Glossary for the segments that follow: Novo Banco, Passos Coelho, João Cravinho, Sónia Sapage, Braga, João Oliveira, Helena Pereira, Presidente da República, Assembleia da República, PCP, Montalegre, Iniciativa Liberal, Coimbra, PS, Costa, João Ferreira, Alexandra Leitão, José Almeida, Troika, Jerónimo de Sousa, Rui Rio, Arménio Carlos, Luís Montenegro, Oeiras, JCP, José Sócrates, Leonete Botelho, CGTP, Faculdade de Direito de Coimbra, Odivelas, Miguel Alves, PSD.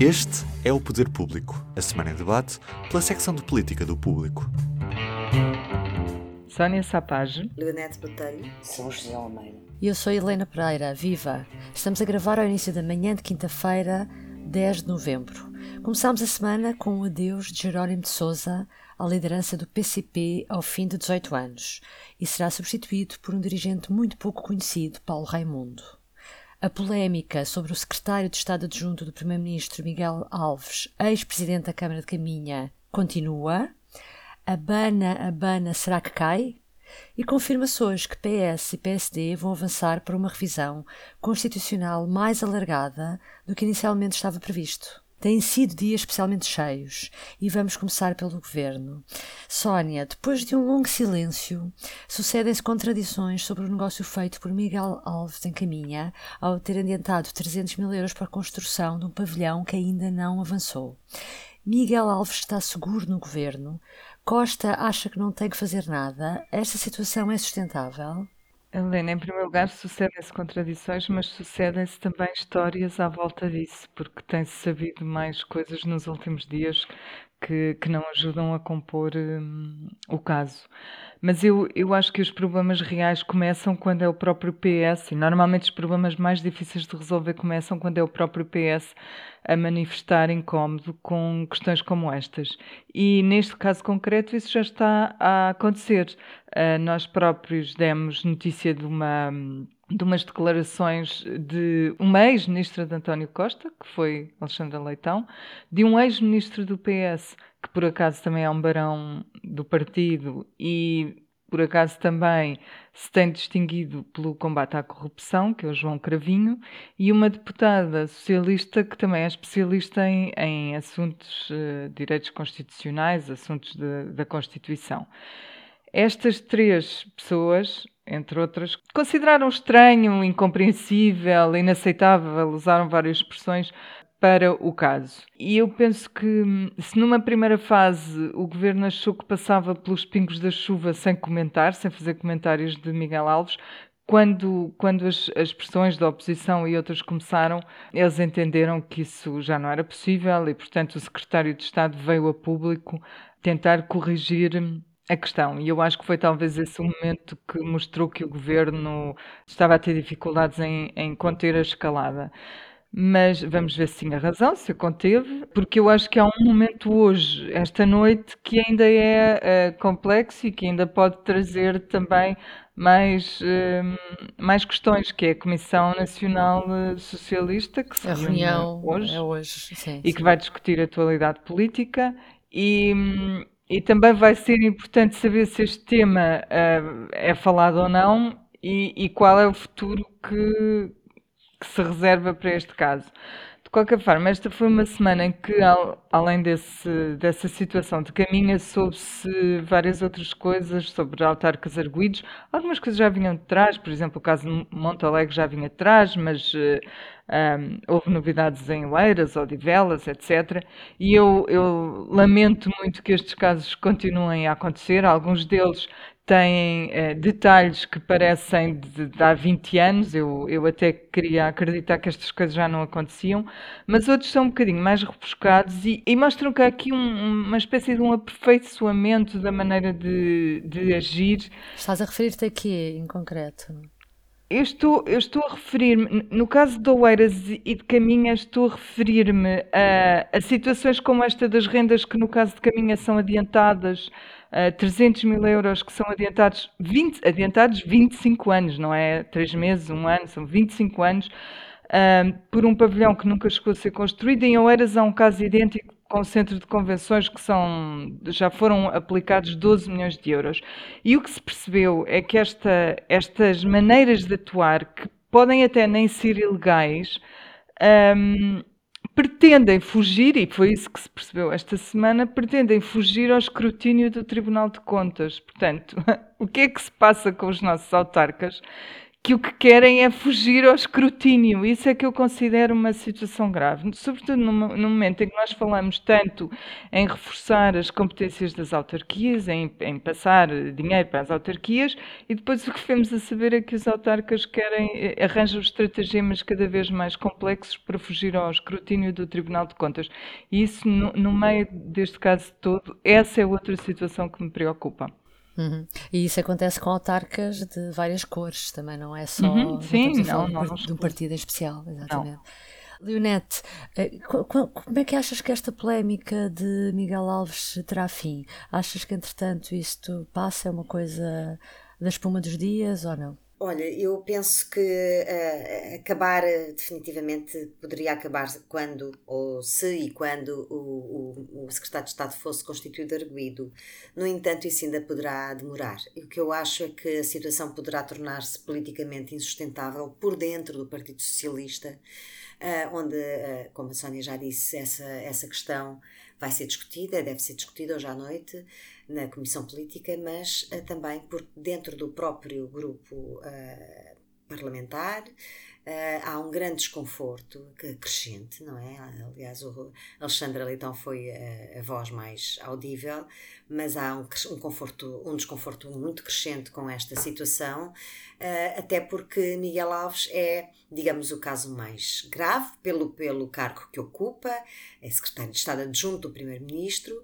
Este é o Poder Público, a semana em debate pela secção de política do Público. Sónia Sapage, Leonete Botelho, sou José Almeida. E eu sou Helena Pereira, viva! Estamos a gravar ao início da manhã de quinta-feira, 10 de novembro. Começámos a semana com o adeus de Jerónimo de Sousa à liderança do PCP ao fim de 18 anos e será substituído por um dirigente muito pouco conhecido, Paulo Raimundo. A polémica sobre o secretário de Estado adjunto do Primeiro-Ministro, Miguel Alves, ex-presidente da Câmara de Caminha, continua. Abana, será que cai? E confirma-se hoje que PS e PSD vão avançar para uma revisão constitucional mais alargada do que inicialmente estava previsto. Têm sido dias especialmente cheios e vamos começar pelo Governo. Sónia, depois de um longo silêncio, sucedem-se contradições sobre o negócio feito por Miguel Alves em Caminha ao ter adiantado 300 mil euros para a construção de um pavilhão que ainda não avançou. Miguel Alves está seguro no Governo, Costa acha que não tem que fazer nada. Esta situação é sustentável? Helena, em primeiro lugar, sucedem-se contradições, mas sucedem-se também histórias à volta disso, porque tem-se sabido mais coisas nos últimos dias que não ajudam a compor o caso. Mas eu acho que os problemas reais começam quando é o próprio PS, e normalmente os problemas mais difíceis de resolver começam quando é o próprio PS a manifestar incómodo com questões como estas. E neste caso concreto isso já está a acontecer. Nós próprios demos notícia de umas declarações de uma ex-ministra de António Costa, que foi Alexandra Leitão, de um ex-ministro do PS, que por acaso também é um barão do partido e por acaso também se tem distinguido pelo combate à corrupção, que é o João Cravinho, e uma deputada socialista que também é especialista em assuntos, direitos constitucionais, assuntos da Constituição. Estas três pessoas, entre outras, consideraram estranho, incompreensível, inaceitável, usaram várias expressões para o caso. E eu penso que, se numa primeira fase o Governo achou que passava pelos pingos da chuva sem comentar, sem fazer comentários de Miguel Alves, quando as pressões da oposição e outras começaram, eles entenderam que isso já não era possível e, portanto, o secretário de Estado veio a público tentar corrigir a questão, e eu acho que foi talvez esse o momento que mostrou que o Governo estava a ter dificuldades em conter a escalada. Mas vamos ver se tinha razão, se a conteve, porque eu acho que há um momento hoje, esta noite, que ainda é complexo e que ainda pode trazer também mais questões, que é a Comissão Nacional Socialista, que se reúne hoje, sim, e que vai discutir a atualidade política E também vai ser importante saber se este tema é falado ou não e qual é o futuro que se reserva para este caso. De qualquer forma, esta foi uma semana em que, além dessa situação de Caminha, soube-se várias outras coisas sobre autarcas arguídos. Algumas coisas já vinham de trás, por exemplo, o caso de Montalegre já vinha de trás, mas houve novidades em Oeiras, Odivelas, etc. E eu lamento muito que estes casos continuem a acontecer. Alguns deles têm detalhes que parecem de há 20 anos, eu até queria acreditar que estas coisas já não aconteciam, mas outros são um bocadinho mais rebuscados e mostram que há aqui uma espécie de um aperfeiçoamento da maneira de agir. Estás a referir-te a quê, em concreto? Eu estou a referir-me, no caso de Oeiras e de Caminha, estou a referir-me a situações como esta das rendas que, no caso de Caminha, são adiantadas, 300 mil euros que são adiantados 25 anos, não é 3 meses, 1 ano, são 25 anos, por um pavilhão que nunca chegou a ser construído. Em Oeiras há um caso idêntico com o centro de convenções que já foram aplicados 12 milhões de euros. E o que se percebeu é que estas maneiras de atuar, que podem até nem ser ilegais, pretendem fugir, e foi isso que se percebeu esta semana, pretendem fugir ao escrutínio do Tribunal de Contas. Portanto, o que é que se passa com os nossos autarcas? que o que querem é fugir ao escrutínio. Isso é que eu considero uma situação grave, sobretudo no momento em que nós falamos tanto em reforçar as competências das autarquias, em passar dinheiro para as autarquias, e depois o que ficamos a saber é que os autarcas arranjam estratagemas cada vez mais complexos para fugir ao escrutínio do Tribunal de Contas. E isso, no meio deste caso todo, essa é outra situação que me preocupa. Uhum. E isso acontece com autarcas de várias cores também, não é só de um partido em especial, exatamente. Leonete, como é que achas que esta polémica de Miguel Alves terá fim? Achas que entretanto isto passa, é uma coisa da espuma dos dias ou não? Olha, eu penso que acabar definitivamente poderia acabar quando, ou se e quando o secretário de Estado fosse constituído arguido. No entanto, isso ainda poderá demorar. E o que eu acho é que a situação poderá tornar-se politicamente insustentável por dentro do Partido Socialista, onde, como a Sónia já disse, essa questão vai ser discutida, deve ser discutida hoje à noite na Comissão Política, mas também por dentro do próprio grupo parlamentar. Há um grande desconforto crescente, não é? Aliás, a Alexandra Leitão foi a voz mais audível, mas há um desconforto muito crescente com esta situação, até porque Miguel Alves é, digamos, o caso mais grave pelo cargo que ocupa, é secretário de Estado adjunto do Primeiro-Ministro,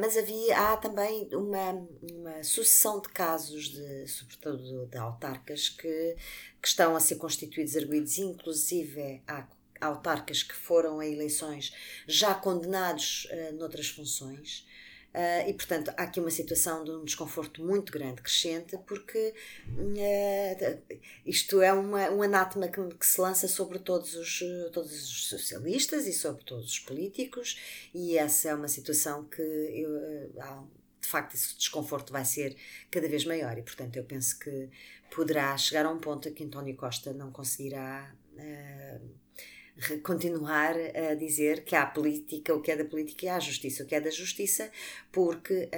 mas há também uma sucessão de casos, sobretudo de autarcas, que estão a ser constituídos, inclusive há autarcas que foram a eleições já condenados noutras funções, e portanto há aqui uma situação de um desconforto muito grande, crescente, porque isto é um anátema que se lança sobre todos os socialistas e sobre todos os políticos, e essa é uma situação que de facto esse desconforto vai ser cada vez maior, e portanto eu penso que poderá chegar a um ponto em que António Costa não conseguirá continuar a dizer que há política, o que é da política, e há justiça, o que é da justiça, porque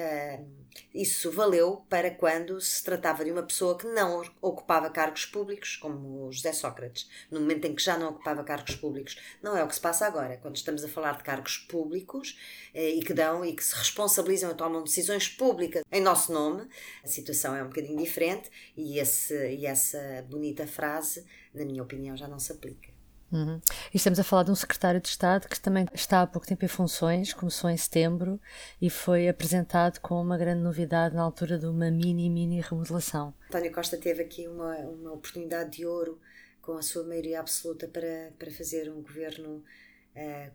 isso valeu para quando se tratava de uma pessoa que não ocupava cargos públicos, como José Sócrates. No momento em que já não ocupava cargos públicos, não é o que se passa agora, quando estamos a falar de cargos públicos e que se responsabilizam e tomam decisões públicas em nosso nome. A situação é um bocadinho diferente, e essa bonita frase, na minha opinião, já não se aplica. Uhum. E estamos a falar de um secretário de Estado que também está há pouco tempo em funções, começou em setembro e foi apresentado com uma grande novidade na altura de uma mini remodelação. António Costa teve aqui uma oportunidade de ouro com a sua maioria absoluta para fazer um governo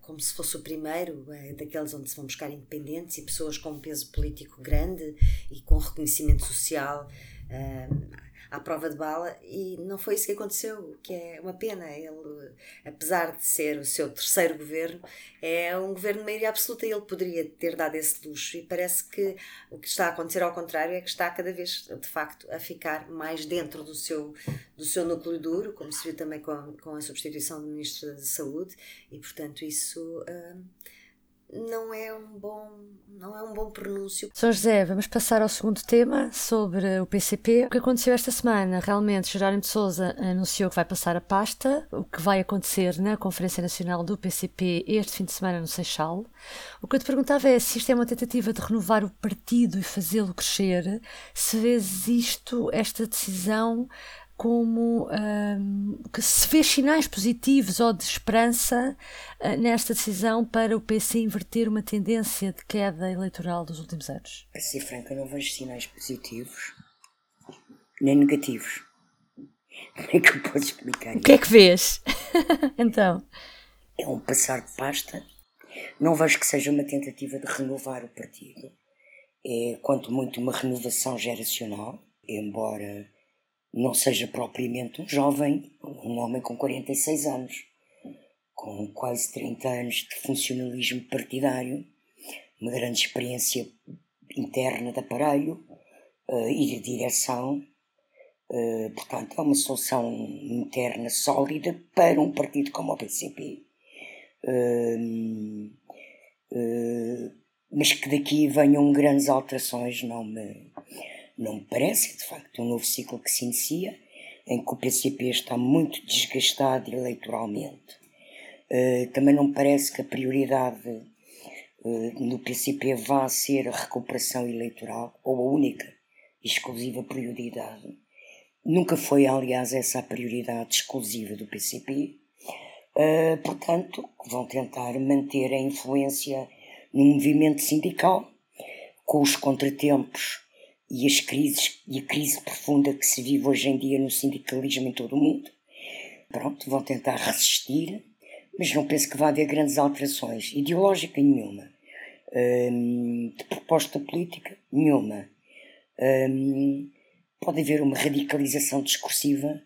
como se fosse o primeiro, daqueles onde se vão buscar independentes e pessoas com um peso político grande e com reconhecimento social à prova de bala, e não foi isso que aconteceu, o que é uma pena. Ele, apesar de ser o seu terceiro governo, é um governo de maioria absoluta, e ele poderia ter dado esse luxo, e parece que o que está a acontecer ao contrário é que está cada vez, de facto, a ficar mais dentro do seu núcleo duro, como se viu também com a substituição do Ministro da Saúde, e portanto isso... Não é um bom pronúncio. São José, vamos passar ao segundo tema, sobre o PCP. O que aconteceu esta semana? Realmente, Jerónimo de Sousa anunciou que vai passar a pasta, o que vai acontecer na Conferência Nacional do PCP este fim de semana no Seixal. O que eu te perguntava é se isto é uma tentativa de renovar o partido e fazê-lo crescer, se vês esta decisão como que se vê sinais positivos ou de esperança nesta decisão para o PC inverter uma tendência de queda eleitoral dos últimos anos? Para ser franca, eu não vejo sinais positivos nem negativos. Como é que eu posso explicar isso? O que é que vês? Então? É um passar de pasta. Não vejo que seja uma tentativa de renovar o partido. É, quanto muito, uma renovação geracional, embora... não seja propriamente um jovem, um homem com 46 anos, com quase 30 anos de funcionalismo partidário, uma grande experiência interna de aparelho e de direção. Portanto, é uma solução interna sólida para um partido como o PCP. Mas que daqui venham grandes alterações, não me parece. De facto, um novo ciclo que se inicia, em que o PCP está muito desgastado eleitoralmente. Também não me parece que a prioridade no PCP vá ser a recuperação eleitoral, ou a única, exclusiva prioridade. Nunca foi, aliás, essa a prioridade exclusiva do PCP. Portanto, vão tentar manter a influência no movimento sindical, com os contratempos e as crises, e a crise profunda que se vive hoje em dia no sindicalismo em todo o mundo. Pronto, vão tentar resistir, mas não penso que vá haver grandes alterações, ideológica nenhuma, de proposta política nenhuma. Pode haver uma radicalização discursiva,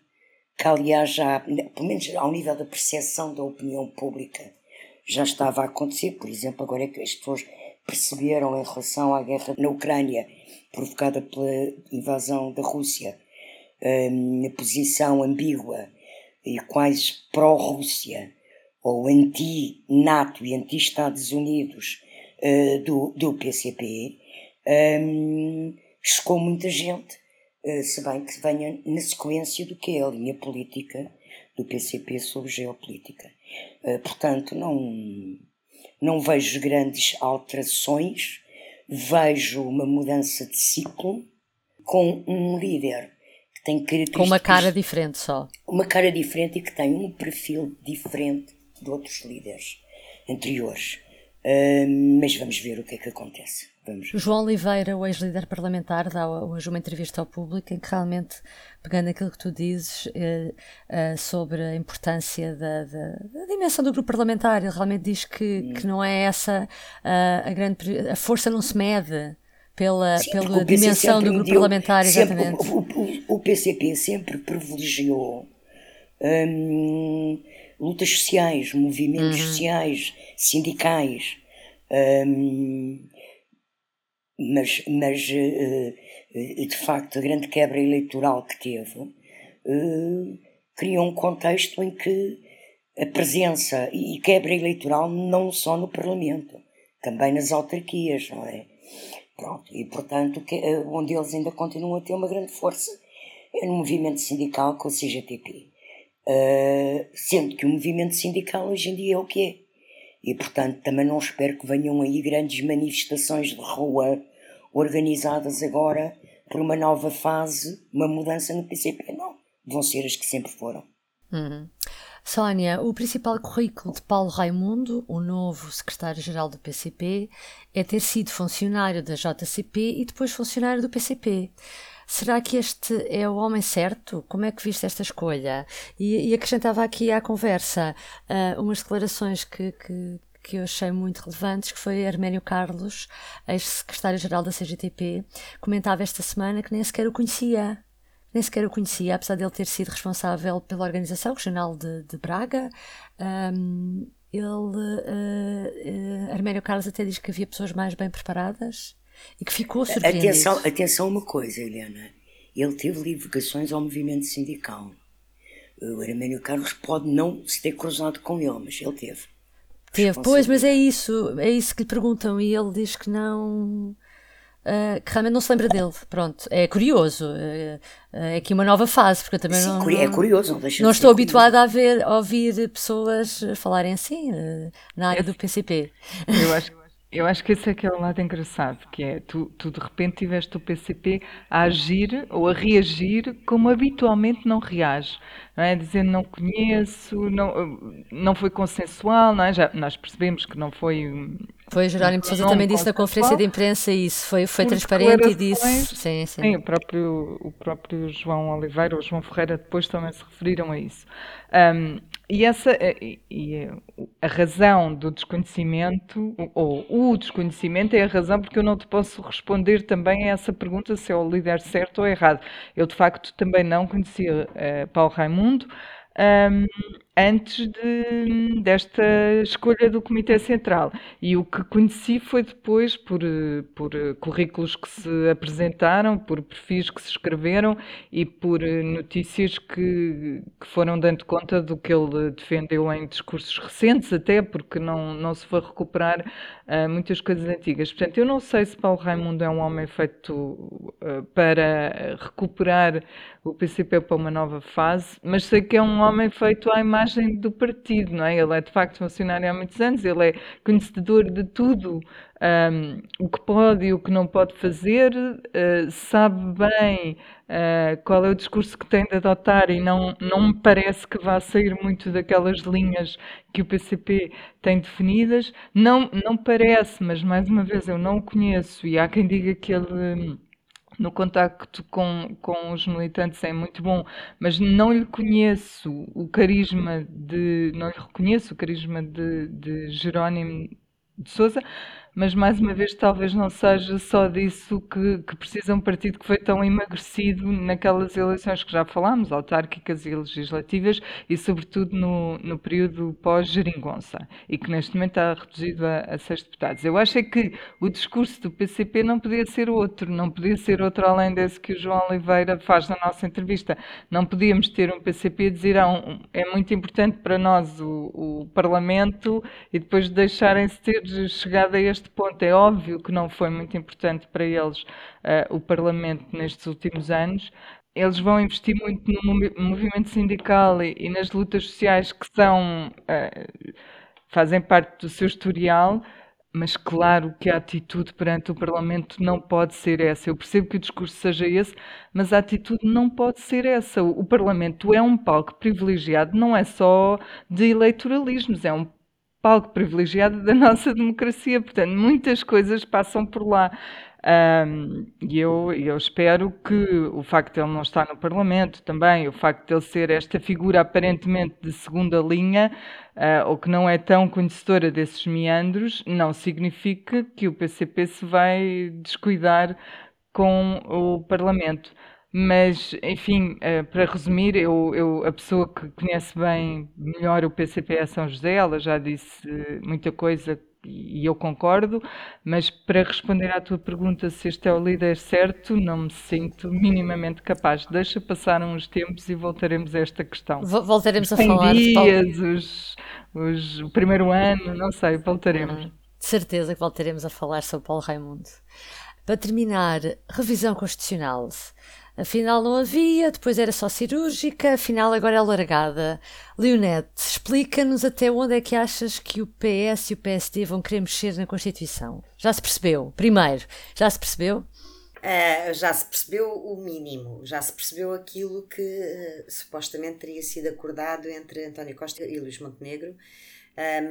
que aliás já, pelo menos ao nível da percepção da opinião pública, já estava a acontecer. Por exemplo, agora é que as pessoas perceberam, em relação à guerra na Ucrânia, provocada pela invasão da Rússia, a posição ambígua e quase pró-Rússia, ou anti-NATO e anti-Estados Unidos do PCP, chocou muita gente, se bem que venha na sequência do que é a linha política do PCP sobre geopolítica. Portanto, não vejo grandes alterações, vejo uma mudança de ciclo, com um líder que tem características... Com uma cara diferente só. Uma cara diferente e que tem um perfil diferente de outros líderes anteriores. Mas vamos ver o que é que acontece. João Oliveira, o ex-líder parlamentar, dá hoje uma entrevista ao Público em que realmente, pegando aquilo que tu dizes sobre a importância da dimensão do grupo parlamentar, ele realmente diz que não é essa a grande... A força não se mede pela dimensão do grupo parlamentar, exatamente. O PCP sempre privilegiou lutas sociais, movimentos sociais, sindicais... Mas de facto, a grande quebra eleitoral que teve criou um contexto em que a presença e quebra eleitoral não só no Parlamento, também nas autarquias, não é? Pronto, e portanto, onde eles ainda continuam a ter uma grande força é no movimento sindical, com o CGTP. Sendo que o movimento sindical hoje em dia é o que é. E, portanto, também não espero que venham aí grandes manifestações de rua organizadas agora por uma nova fase, uma mudança no PCP, não. Vão ser as que sempre foram. Sónia, o principal currículo de Paulo Raimundo, o novo secretário-geral do PCP, é ter sido funcionário da JCP e depois funcionário do PCP. Será que este é o homem certo? Como é que viste esta escolha? E acrescentava aqui à conversa umas declarações que eu achei muito relevantes, que foi Arménio Carlos, ex-secretário-geral da CGTP, comentava esta semana que nem sequer o conhecia, apesar de ele ter sido responsável pela organização regional de Braga. Arménio Carlos até diz que havia pessoas mais bem preparadas e que ficou surpreendido. Atenção a uma coisa, Helena. Ele teve ligações ao movimento sindical. O Arménio Carlos pode não se ter cruzado com ele, mas ele teve. Pois, mas é isso que lhe perguntam e ele diz que não... que realmente não se lembra dele. Pronto, é curioso. É aqui uma nova fase, porque eu também não estou habituada a ouvir pessoas falarem assim na área do PCP. Eu acho que esse é aquele lado engraçado, que é, tu de repente tiveste o PCP a agir ou a reagir como habitualmente não reage, não é? Dizendo não conheço, não foi consensual, não é? Já, nós percebemos que não foi... Foi, Jerónimo de Sousa também disse na conferência de imprensa isso, foi transparente e disse... Sim, o próprio João Oliveira ou João Ferreira depois também se referiram a isso. E a razão do desconhecimento, ou o desconhecimento é a razão porque eu não te posso responder também a essa pergunta se é o líder certo ou errado. Eu de facto também não conhecia Paulo Raimundo, antes desta escolha do Comitê Central. E o que conheci foi depois, por currículos que se apresentaram, por perfis que se escreveram e por notícias que foram dando conta do que ele defendeu em discursos recentes, até porque não se foi recuperar muitas coisas antigas. Portanto, eu não sei se Paulo Raimundo é um homem feito para recuperar o PCP para uma nova fase, mas sei que é um homem feito à imagem do partido, não é? Ele é de facto funcionário há muitos anos, ele é conhecedor de tudo, o que pode e o que não pode fazer, sabe bem qual é o discurso que tem de adotar e não me parece que vá sair muito daquelas linhas que o PCP tem definidas. Não parece, mas mais uma vez eu não o conheço e há quem diga que ele... no contacto com os militantes é muito bom, mas não lhe reconheço o carisma de Jerónimo de Sousa, mas mais uma vez talvez não seja só disso que precisa um partido que foi tão emagrecido naquelas eleições que já falámos, autárquicas e legislativas, e sobretudo no período pós-geringonça, e que neste momento está reduzido a 6 deputados. Eu acho é que o discurso do PCP não podia ser outro além desse que o João Oliveira faz na nossa entrevista. Não podíamos ter um PCP a dizer é muito importante para nós o Parlamento e depois deixarem-se ter chegado a este ponto. É óbvio que não foi muito importante para eles o Parlamento nestes últimos anos. Eles vão investir muito no movimento sindical e nas lutas sociais que fazem parte do seu historial, mas claro que a atitude perante o Parlamento não pode ser essa. Eu percebo que o discurso seja esse, mas a atitude não pode ser essa. O Parlamento é um palco privilegiado, não é só de eleitoralismos, é um palco privilegiado da nossa democracia, portanto muitas coisas passam por lá. E eu espero que o facto de ele não estar no Parlamento também, o facto de ele ser esta figura aparentemente de segunda linha, ou que não é tão conhecedora desses meandros, não significa que o PCP se vai descuidar com o Parlamento. Mas, enfim, para resumir, a pessoa que conhece bem melhor o PCP é São José, ela já disse muita coisa e eu concordo, mas para responder à tua pergunta se este é o líder certo, não me sinto minimamente capaz. Deixa passar uns tempos e voltaremos a esta questão. Voltaremos a falar. O primeiro ano, não sei, voltaremos. De certeza que voltaremos a falar sobre Paulo Raimundo. Para terminar, revisão constitucional. Afinal não havia, depois era só cirúrgica, afinal agora é alargada. Leonete, explica-nos até onde é que achas que o PS e o PSD vão querer mexer na Constituição. Já se percebeu? Primeiro, já se percebeu? Já se percebeu o mínimo, já se percebeu aquilo que supostamente teria sido acordado entre António Costa e Luís Montenegro,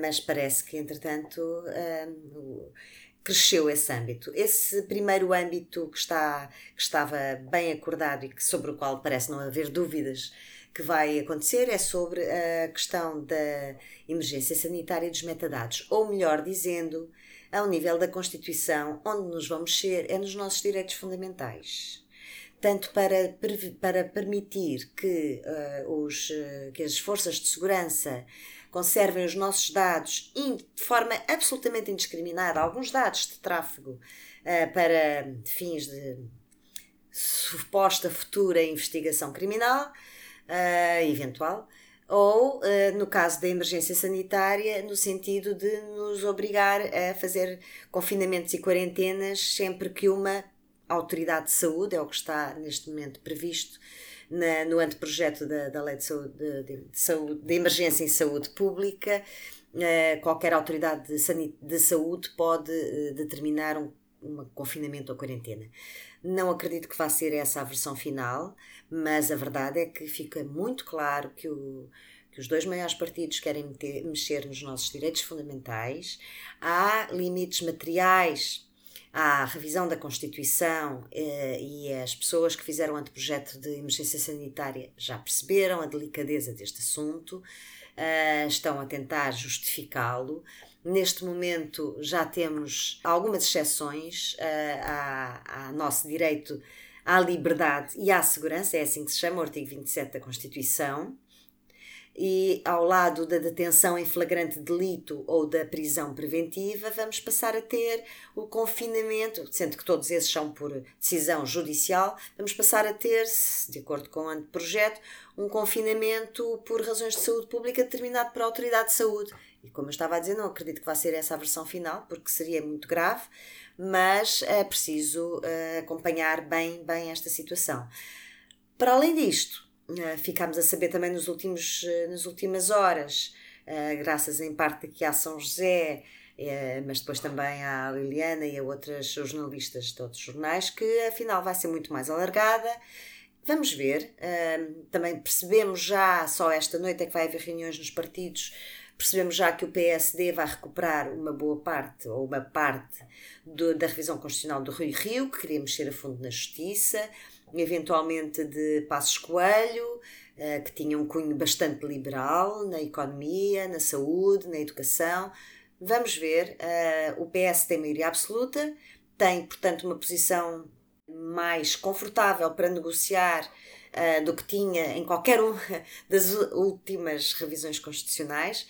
mas parece que entretanto... cresceu esse âmbito. Esse primeiro âmbito que estava bem acordado e que, sobre o qual parece não haver dúvidas que vai acontecer, é sobre a questão da emergência sanitária dos metadados. Ou melhor dizendo, ao nível da Constituição, onde nos vamos mexer é nos nossos direitos fundamentais. Tanto para permitir que as forças de segurança conservem os nossos dados de forma absolutamente indiscriminada, alguns dados de tráfego para fins de suposta futura investigação criminal, eventual, ou, no caso da emergência sanitária, no sentido de nos obrigar a fazer confinamentos e quarentenas sempre que uma autoridade de saúde, é o que está neste momento previsto, no anteprojeto da Lei de Saúde de Emergência em Saúde Pública, qualquer autoridade de saúde pode determinar um confinamento ou quarentena. Não acredito que vá ser essa a versão final, mas a verdade é que fica muito claro que os dois maiores partidos querem mexer nos nossos direitos fundamentais. Há limites materiais à revisão da Constituição e as pessoas que fizeram o anteprojeto de emergência sanitária já perceberam a delicadeza deste assunto, estão a tentar justificá-lo. Neste momento já temos algumas exceções ao nosso direito à liberdade e à segurança, é assim que se chama o artigo 27 da Constituição, E ao lado da detenção em flagrante delito ou da prisão preventiva, vamos passar a ter o confinamento, sendo que todos esses são por decisão judicial, vamos passar a ter, de acordo com o anteprojeto, um confinamento por razões de saúde pública determinado por autoridade de saúde. E como eu estava a dizer, não acredito que vá ser essa a versão final, porque seria muito grave, mas é preciso acompanhar bem esta situação. Para além disto, ficámos a saber também nas últimas horas, graças em parte aqui à São José, mas depois também à Liliana e a outras jornalistas de outros jornais, que afinal vai ser muito mais alargada. Vamos ver, também percebemos já, só esta noite é que vai haver reuniões nos partidos, percebemos já que o PSD vai recuperar uma boa parte, ou uma parte, da revisão constitucional do Rui Rio, que queria mexer a fundo na justiça, eventualmente de Passos Coelho, que tinha um cunho bastante liberal na economia, na saúde, na educação. Vamos ver, o PS tem maioria absoluta, tem, portanto, uma posição mais confortável para negociar do que tinha em qualquer uma das últimas revisões constitucionais,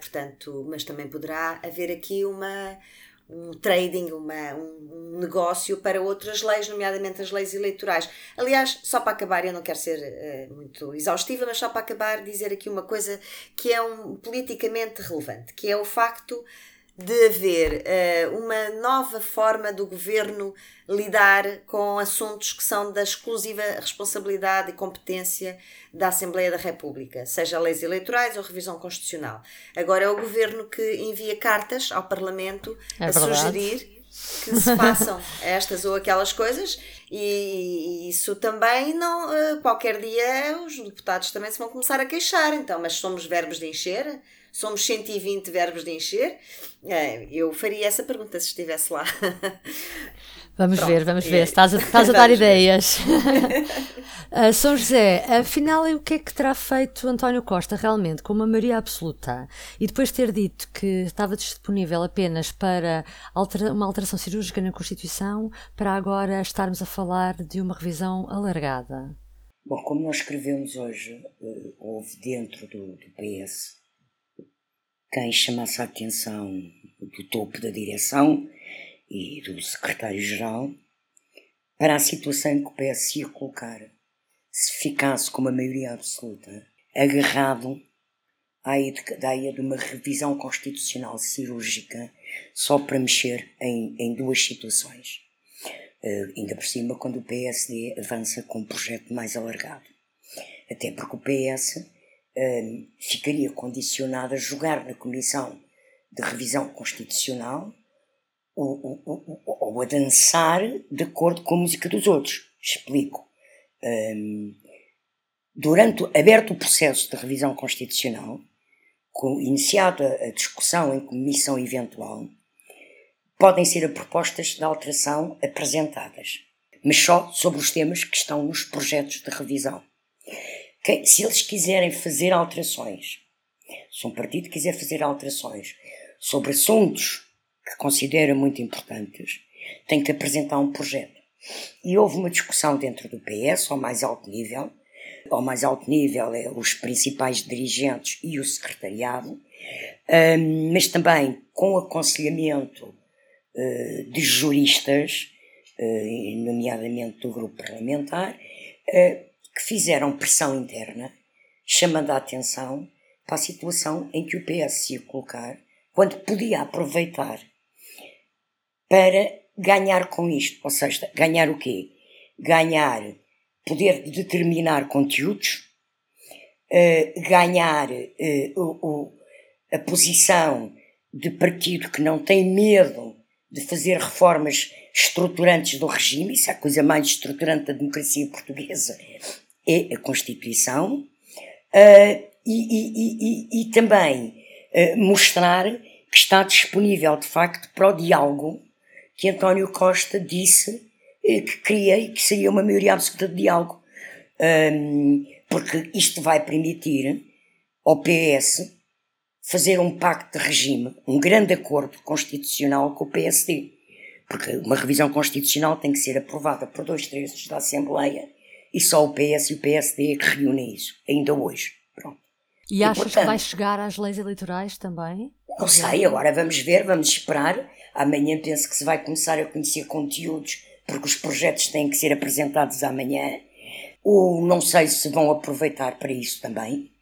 portanto, mas também poderá haver aqui um trading, um negócio para outras leis, nomeadamente as leis eleitorais. Aliás, só para acabar, eu não quero ser muito exaustiva, mas só para acabar dizer aqui uma coisa que é politicamente relevante, que é o facto de haver uma nova forma do governo lidar com assuntos que são da exclusiva responsabilidade e competência da Assembleia da República, seja leis eleitorais ou revisão constitucional. Agora é o governo que envia cartas ao Parlamento sugerir que se façam estas ou aquelas coisas, e isso também não. Qualquer dia os deputados também se vão começar a queixar, então, mas somos verbos de encher. Somos 120 verbos de encher. Eu faria essa pergunta se estivesse lá. Vamos ver. Estás a dar ideias. São José, afinal, o que é que terá feito António Costa realmente com uma maioria absoluta? E depois ter dito que estava disponível apenas para uma alteração cirúrgica na Constituição, para agora estarmos a falar de uma revisão alargada? Bom, como nós escrevemos hoje, houve dentro do PS quem chamasse a atenção do topo da direção e do secretário-geral para a situação em que o PS ia colocar se ficasse com uma maioria absoluta, agarrado à ideia de uma revisão constitucional cirúrgica só para mexer em duas situações. Ainda por cima, quando o PSD avança com um projeto mais alargado. Até porque o PS ficaria condicionado a jogar na Comissão de Revisão Constitucional ou a dançar de acordo com a música dos outros. Explico. Aberto o processo de revisão constitucional, iniciada a discussão em comissão eventual, podem ser propostas de alteração apresentadas, mas só sobre os temas que estão nos projetos de revisão. Se eles quiserem fazer alterações, se um partido quiser fazer alterações sobre assuntos que considera muito importantes, tem que apresentar um projeto. E houve uma discussão dentro do PS, ao mais alto nível é os principais dirigentes e o secretariado, mas também com aconselhamento de juristas, nomeadamente do grupo parlamentar, que fizeram pressão interna, chamando a atenção para a situação em que o PS se ia colocar, quando podia aproveitar para ganhar com isto. Ou seja, ganhar o quê? Ganhar poder de determinar conteúdos, ganhar a posição de partido que não tem medo de fazer reformas estruturantes do regime. Isso é a coisa mais estruturante da democracia portuguesa, é a Constituição, e também mostrar que está disponível, de facto, para o diálogo que António Costa disse que queria e que seria uma maioria absoluta de diálogo, porque isto vai permitir ao PS fazer um pacto de regime, um grande acordo constitucional com o PSD, porque uma revisão constitucional tem que ser aprovada por 2/3 da Assembleia, e só o PS e o PSD reúnem isso, ainda hoje. Pronto. E achas portanto, que vai chegar às leis eleitorais também? Não sei, agora vamos ver, vamos esperar. Amanhã penso que se vai começar a conhecer conteúdos, porque os projetos têm que ser apresentados amanhã. Ou não sei se vão aproveitar para isso também.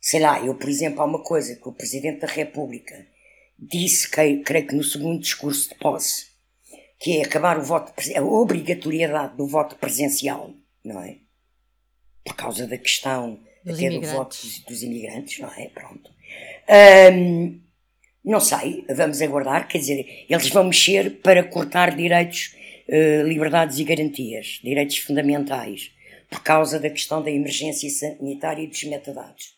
Sei lá, eu, por exemplo, há uma coisa que o Presidente da República disse, creio que no segundo discurso de posse, que é acabar o voto, a obrigatoriedade do voto presencial, não é? Por causa da questão até do voto dos imigrantes, não é? Pronto. Não sei, vamos aguardar, quer dizer, eles vão mexer para cortar direitos, liberdades e garantias, direitos fundamentais, por causa da questão da emergência sanitária e dos metadados.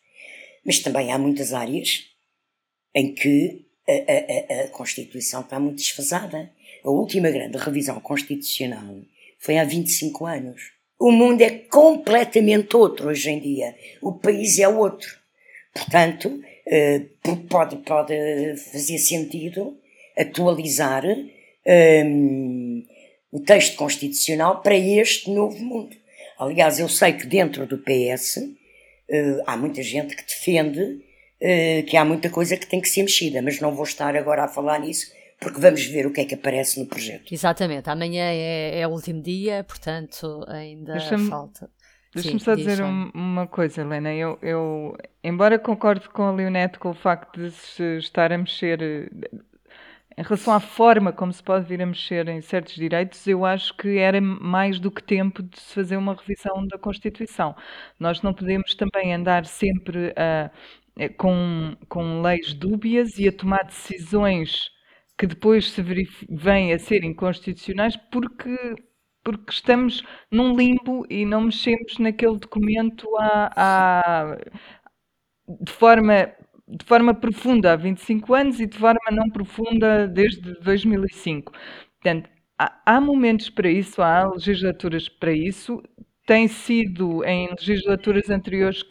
Mas também há muitas áreas em que a Constituição está muito desfasada. A última grande revisão constitucional foi há 25 anos. O mundo é completamente outro hoje em dia. O país é outro. Portanto, pode fazer sentido atualizar o texto constitucional para este novo mundo. Aliás, eu sei que dentro do PS há muita gente que defende que há muita coisa que tem que ser mexida, mas não vou estar agora a falar nisso, porque vamos ver o que é que aparece no projeto. Exatamente, amanhã é o último dia, portanto ainda falta. Deixa-me só dizer uma coisa, Helena. Eu, embora concordo com a Leonete com o facto de se estar a mexer, em relação à forma como se pode vir a mexer em certos direitos, eu acho que era mais do que tempo de se fazer uma revisão da Constituição. Nós não podemos também andar sempre com leis dúbias e a tomar decisões que depois se vêm a ser inconstitucionais porque estamos num limbo e não mexemos naquele documento de forma profunda há 25 anos e de forma não profunda desde 2005. Portanto, há momentos para isso, há legislaturas para isso. Tem sido em legislaturas anteriores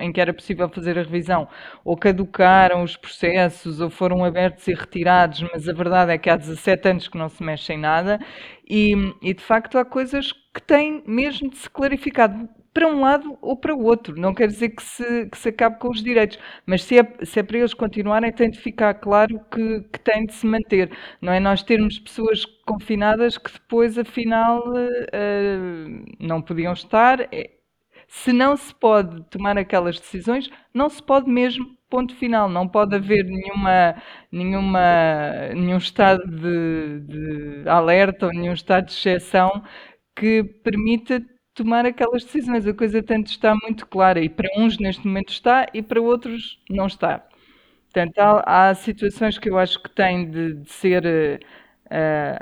em que era possível fazer a revisão, ou caducaram os processos, ou foram abertos e retirados, mas a verdade é que há 17 anos que não se mexe em nada, e de facto há coisas que têm mesmo de se clarificar, para um lado ou para o outro. Não quer dizer que se acabe com os direitos, mas se é para eles continuarem, tem de ficar claro que tem de se manter. Não é nós termos pessoas confinadas que depois, afinal, não podiam estar. Se não se pode tomar aquelas decisões, não se pode mesmo, ponto final. Não pode haver nenhum estado de alerta ou nenhum estado de exceção que permita tomar aquelas decisões. A coisa tanto está muito clara, e para uns neste momento está e para outros não está. Portanto, há situações que eu acho que têm de ser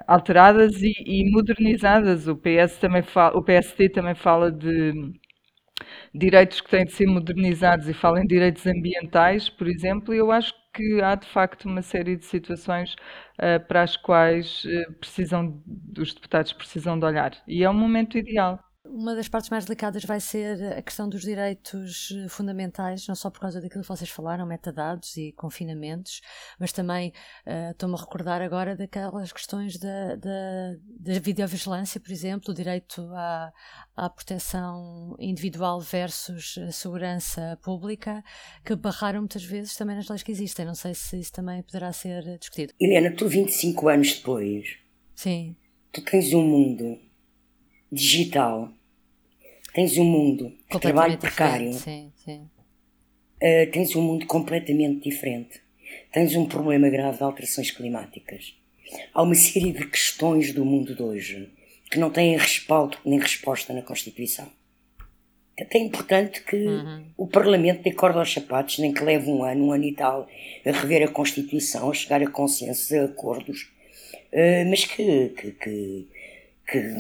alteradas e modernizadas. O PSD também fala de direitos que têm de ser modernizados e fala em direitos ambientais, por exemplo, e eu acho que há de facto uma série de situações para as quais os deputados precisam de olhar, e é um momento ideal. Uma das partes mais delicadas vai ser a questão dos direitos fundamentais, não só por causa daquilo que vocês falaram, metadados e confinamentos, mas também estou-me a recordar agora daquelas questões da videovigilância, por exemplo, o direito à proteção individual versus a segurança pública, que barraram muitas vezes também nas leis que existem. Não sei se isso também poderá ser discutido. Helena, tu 25 anos depois, sim, tu tens um mundo digital, tens um mundo de trabalho precário, sim, sim. Tens um mundo completamente diferente, tens um problema grave de alterações climáticas, há uma série de questões do mundo de hoje que não têm respaldo nem resposta na Constituição. É importante que o Parlamento dê corda aos sapatos, nem que leve um ano e tal, a rever a Constituição, a chegar a consensos, a acordos, mas que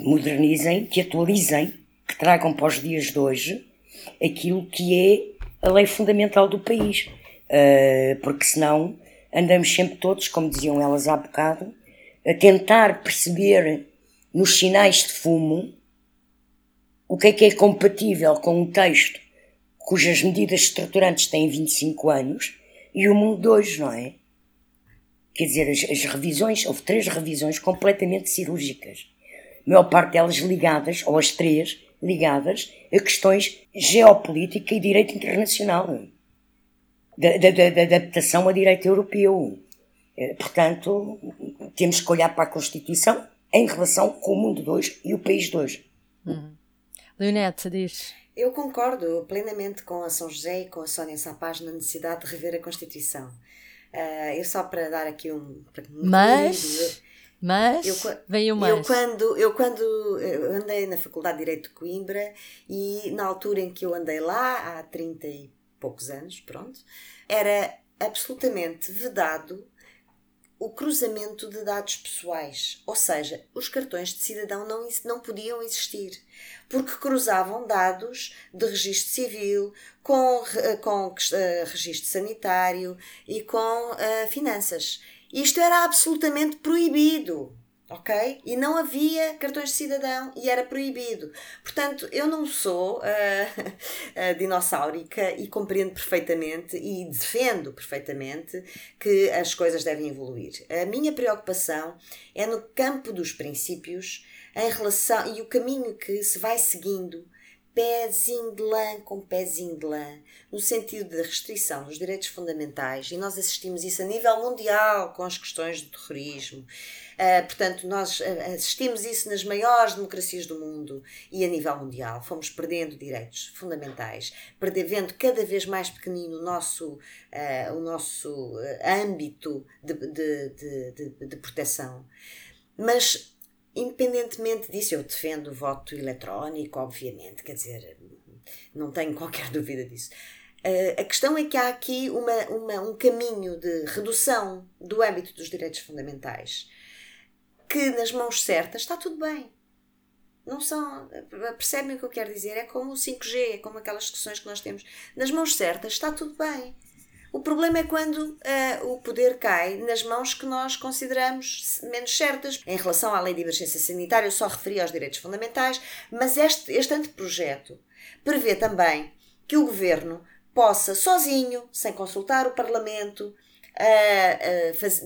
modernizem, que atualizem, que tragam para os dias de hoje aquilo que é a lei fundamental do país, porque senão andamos sempre todos, como diziam elas há bocado, a tentar perceber nos sinais de fumo o que é compatível com um texto cujas medidas estruturantes têm 25 anos e o mundo de hoje, não é? Quer dizer, as revisões, houve 3 revisões completamente cirúrgicas, a maior parte delas ligadas, ou as 3, ligadas a questões geopolítica e direito internacional, da adaptação a direito europeu. Portanto, temos que olhar para a Constituição em relação com o mundo de hoje e o país de hoje. Leonete, diz... Eu concordo plenamente com a São José e com a Sónia Sapage na necessidade de rever a Constituição. Eu só para dar aqui um... Eu quando andei na Faculdade de Direito de Coimbra e na altura em que eu andei lá, há 30 e poucos anos, pronto, era absolutamente vedado o cruzamento de dados pessoais, ou seja, os cartões de cidadão não podiam existir, porque cruzavam dados de registro civil com registro sanitário e com finanças. Isto era absolutamente proibido, ok? E não havia cartões de cidadão e era proibido. Portanto, eu não sou dinossáurica e compreendo perfeitamente e defendo perfeitamente que as coisas devem evoluir. A minha preocupação é no campo dos princípios em relação, e o caminho que se vai seguindo, pezinho de lã com pezinho de lã, no sentido da restrição dos direitos fundamentais, e nós assistimos isso a nível mundial com as questões do terrorismo. Portanto, nós assistimos isso nas maiores democracias do mundo e a nível mundial. Fomos perdendo direitos fundamentais, perdendo cada vez mais pequenino o nosso âmbito de proteção. Mas, independentemente disso, eu defendo o voto eletrónico, obviamente, quer dizer, não tenho qualquer dúvida disso. A questão é que há aqui um caminho de redução do âmbito dos direitos fundamentais, que nas mãos certas está tudo bem. Não são, percebem o que eu quero dizer? É como o 5G, é como aquelas discussões que nós temos. Nas mãos certas está tudo bem. O problema é quando o poder cai nas mãos que nós consideramos menos certas. Em relação à lei de emergência sanitária, eu só referi aos direitos fundamentais, mas este anteprojeto prevê também que o governo possa, sozinho, sem consultar o Parlamento,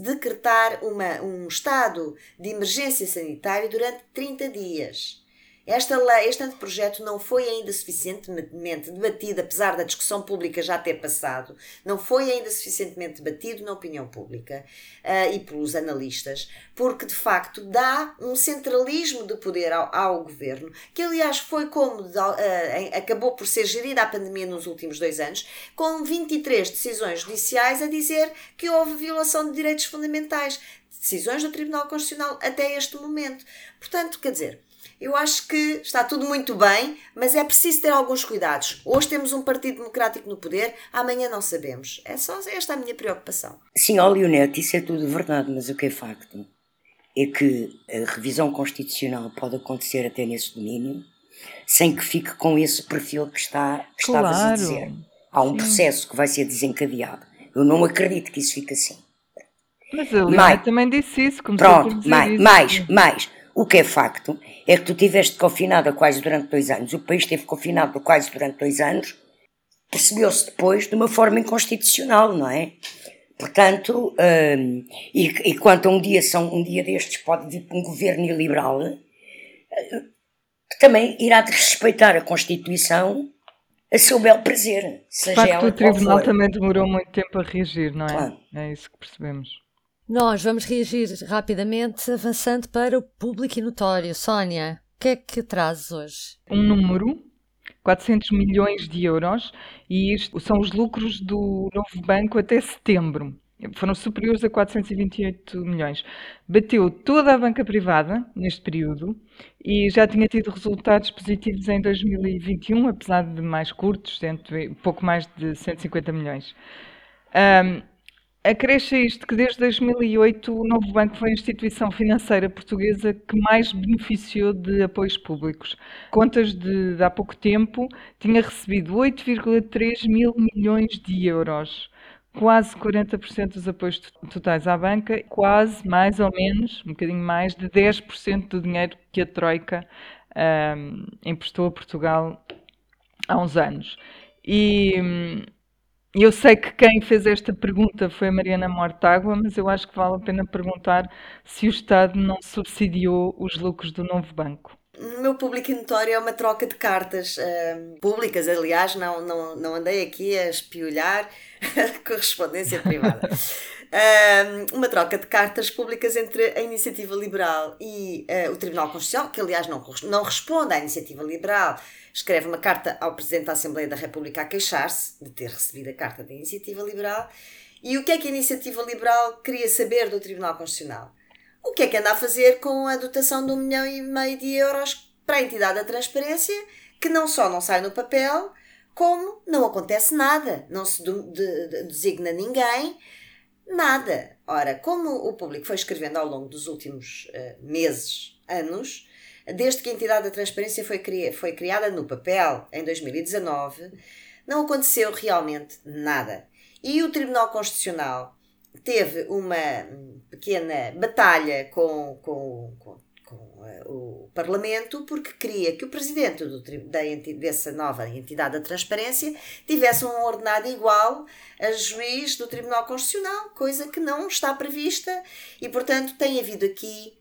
decretar um estado de emergência sanitária durante 30 dias. Este anteprojeto não foi ainda suficientemente debatido, apesar da discussão pública já ter passado, não foi ainda suficientemente debatido na opinião pública e pelos analistas, porque de facto dá um centralismo de poder ao governo, que aliás foi como acabou por ser gerida a pandemia nos últimos 2 anos, com 23 decisões judiciais a dizer que houve violação de direitos fundamentais, decisões do Tribunal Constitucional até este momento. Portanto, quer dizer, eu acho que está tudo muito bem, mas é preciso ter alguns cuidados. Hoje temos um partido democrático no poder, amanhã não sabemos. É só esta a minha preocupação. Sim, ó Leonete, isso é tudo verdade, mas o que é facto é que a revisão constitucional pode acontecer até nesse domínio, sem que fique com esse perfil que estavas a dizer. Há um processo que vai ser desencadeado. Eu não acredito que isso fique assim. Mas a Leonete também disse isso. Pronto, mais. O que é facto é que tu estiveste confinada quase durante 2 anos, o país esteve confinado quase durante 2 anos, percebeu-se depois de uma forma inconstitucional, não é? Portanto, e quanto a um dia destes pode vir um governo iliberal, que também irá desrespeitar a Constituição a seu belo prazer. De facto, o Tribunal também demorou muito tempo a reagir, não é? Claro. É isso que percebemos. Nós vamos reagir rapidamente, avançando para o público e notório. Sónia, o que é que trazes hoje? Um número, 400 milhões de euros, e isto são os lucros do Novo Banco até setembro. Foram superiores a 428 milhões. Bateu toda a banca privada neste período e já tinha tido resultados positivos em 2021, apesar de mais curtos, pouco mais de 150 milhões. Acresce isto que desde 2008 o Novo Banco foi a instituição financeira portuguesa que mais beneficiou de apoios públicos. Contas de há pouco tempo tinha recebido 8,3 mil milhões de euros, quase 40% dos apoios totais à banca, quase, mais ou menos, um bocadinho mais, de 10% do dinheiro que a Troika emprestou a Portugal há uns anos. E eu sei que quem fez esta pergunta foi a Mariana Mortágua, mas eu acho que vale a pena perguntar se o Estado não subsidiou os lucros do Novo Banco. No meu público notório é uma troca de cartas públicas, aliás, não andei aqui a espiolhar correspondência privada. Uma troca de cartas públicas entre a Iniciativa Liberal e o Tribunal Constitucional, que aliás não responde à Iniciativa Liberal, escreve uma carta ao Presidente da Assembleia da República a queixar-se de ter recebido a carta da Iniciativa Liberal. E o que é que a Iniciativa Liberal queria saber do Tribunal Constitucional? O que é que anda a fazer com a dotação de 1,5 milhão de euros para a entidade da transparência, que não só não sai no papel, como não acontece nada, não se designa ninguém, nada. Ora, como o Público foi escrevendo ao longo dos últimos meses, anos, desde que a entidade da transparência foi criada no papel, em 2019, não aconteceu realmente nada. E o Tribunal Constitucional teve uma pequena batalha com o Parlamento, porque queria que o Presidente dessa nova entidade da transparência tivesse um ordenado igual a juiz do Tribunal Constitucional, coisa que não está prevista, e portanto tem havido aqui,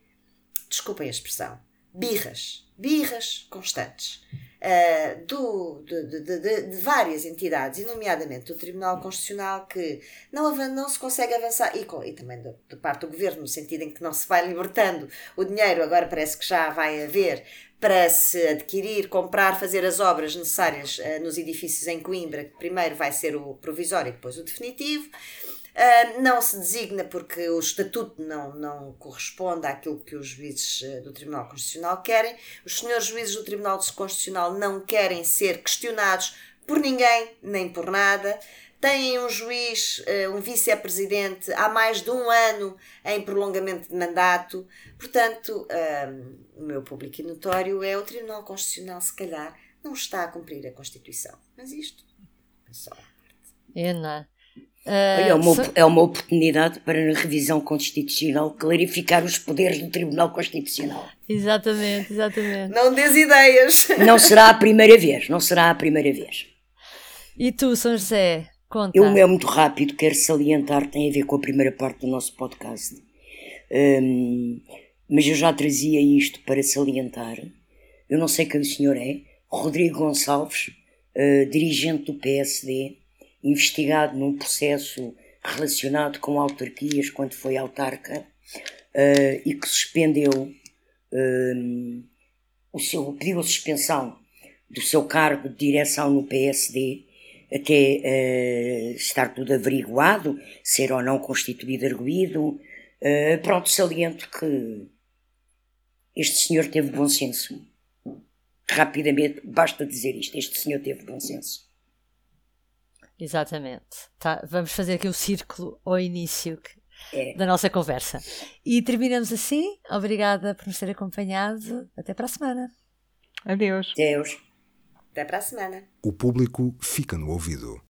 desculpem a expressão, birras constantes de várias entidades, e nomeadamente do Tribunal Constitucional, que não se consegue avançar, e também da parte do Governo, no sentido em que não se vai libertando o dinheiro, agora parece que já vai haver, para se adquirir, comprar, fazer as obras necessárias nos edifícios em Coimbra, que primeiro vai ser o provisório e depois o definitivo. Não se designa porque o estatuto não corresponde àquilo que os juízes do Tribunal Constitucional querem. Os senhores juízes do Tribunal Constitucional não querem ser questionados por ninguém, nem por nada. Têm um juiz, um vice-presidente, há mais de um ano em prolongamento de mandato. Portanto, o meu público notório é o Tribunal Constitucional, se calhar, não está a cumprir a Constituição. Mas isto é só. É nada. É uma oportunidade para, na revisão constitucional, clarificar os poderes do Tribunal Constitucional. Exatamente. Não dês ideias. Não será a primeira vez. E tu, São José, conta. Eu é muito rápido, quero salientar, tem a ver com a primeira parte do nosso podcast. Mas eu já trazia isto para salientar. Eu não sei quem o senhor é. Rodrigo Gonçalves, dirigente do PSD, investigado num processo relacionado com autarquias quando foi autarca, e que suspendeu pediu a suspensão do seu cargo de direção no PSD até estar tudo averiguado, ser ou não constituído arguido. Pronto, saliento que este senhor teve bom senso. Rapidamente, basta dizer isto, este senhor teve bom senso. Exatamente. Tá, vamos fazer aqui o círculo ao início da nossa conversa. E terminamos assim. Obrigada por nos ter acompanhado. Até para a semana. Adeus. Até para a semana. O Público fica no ouvido.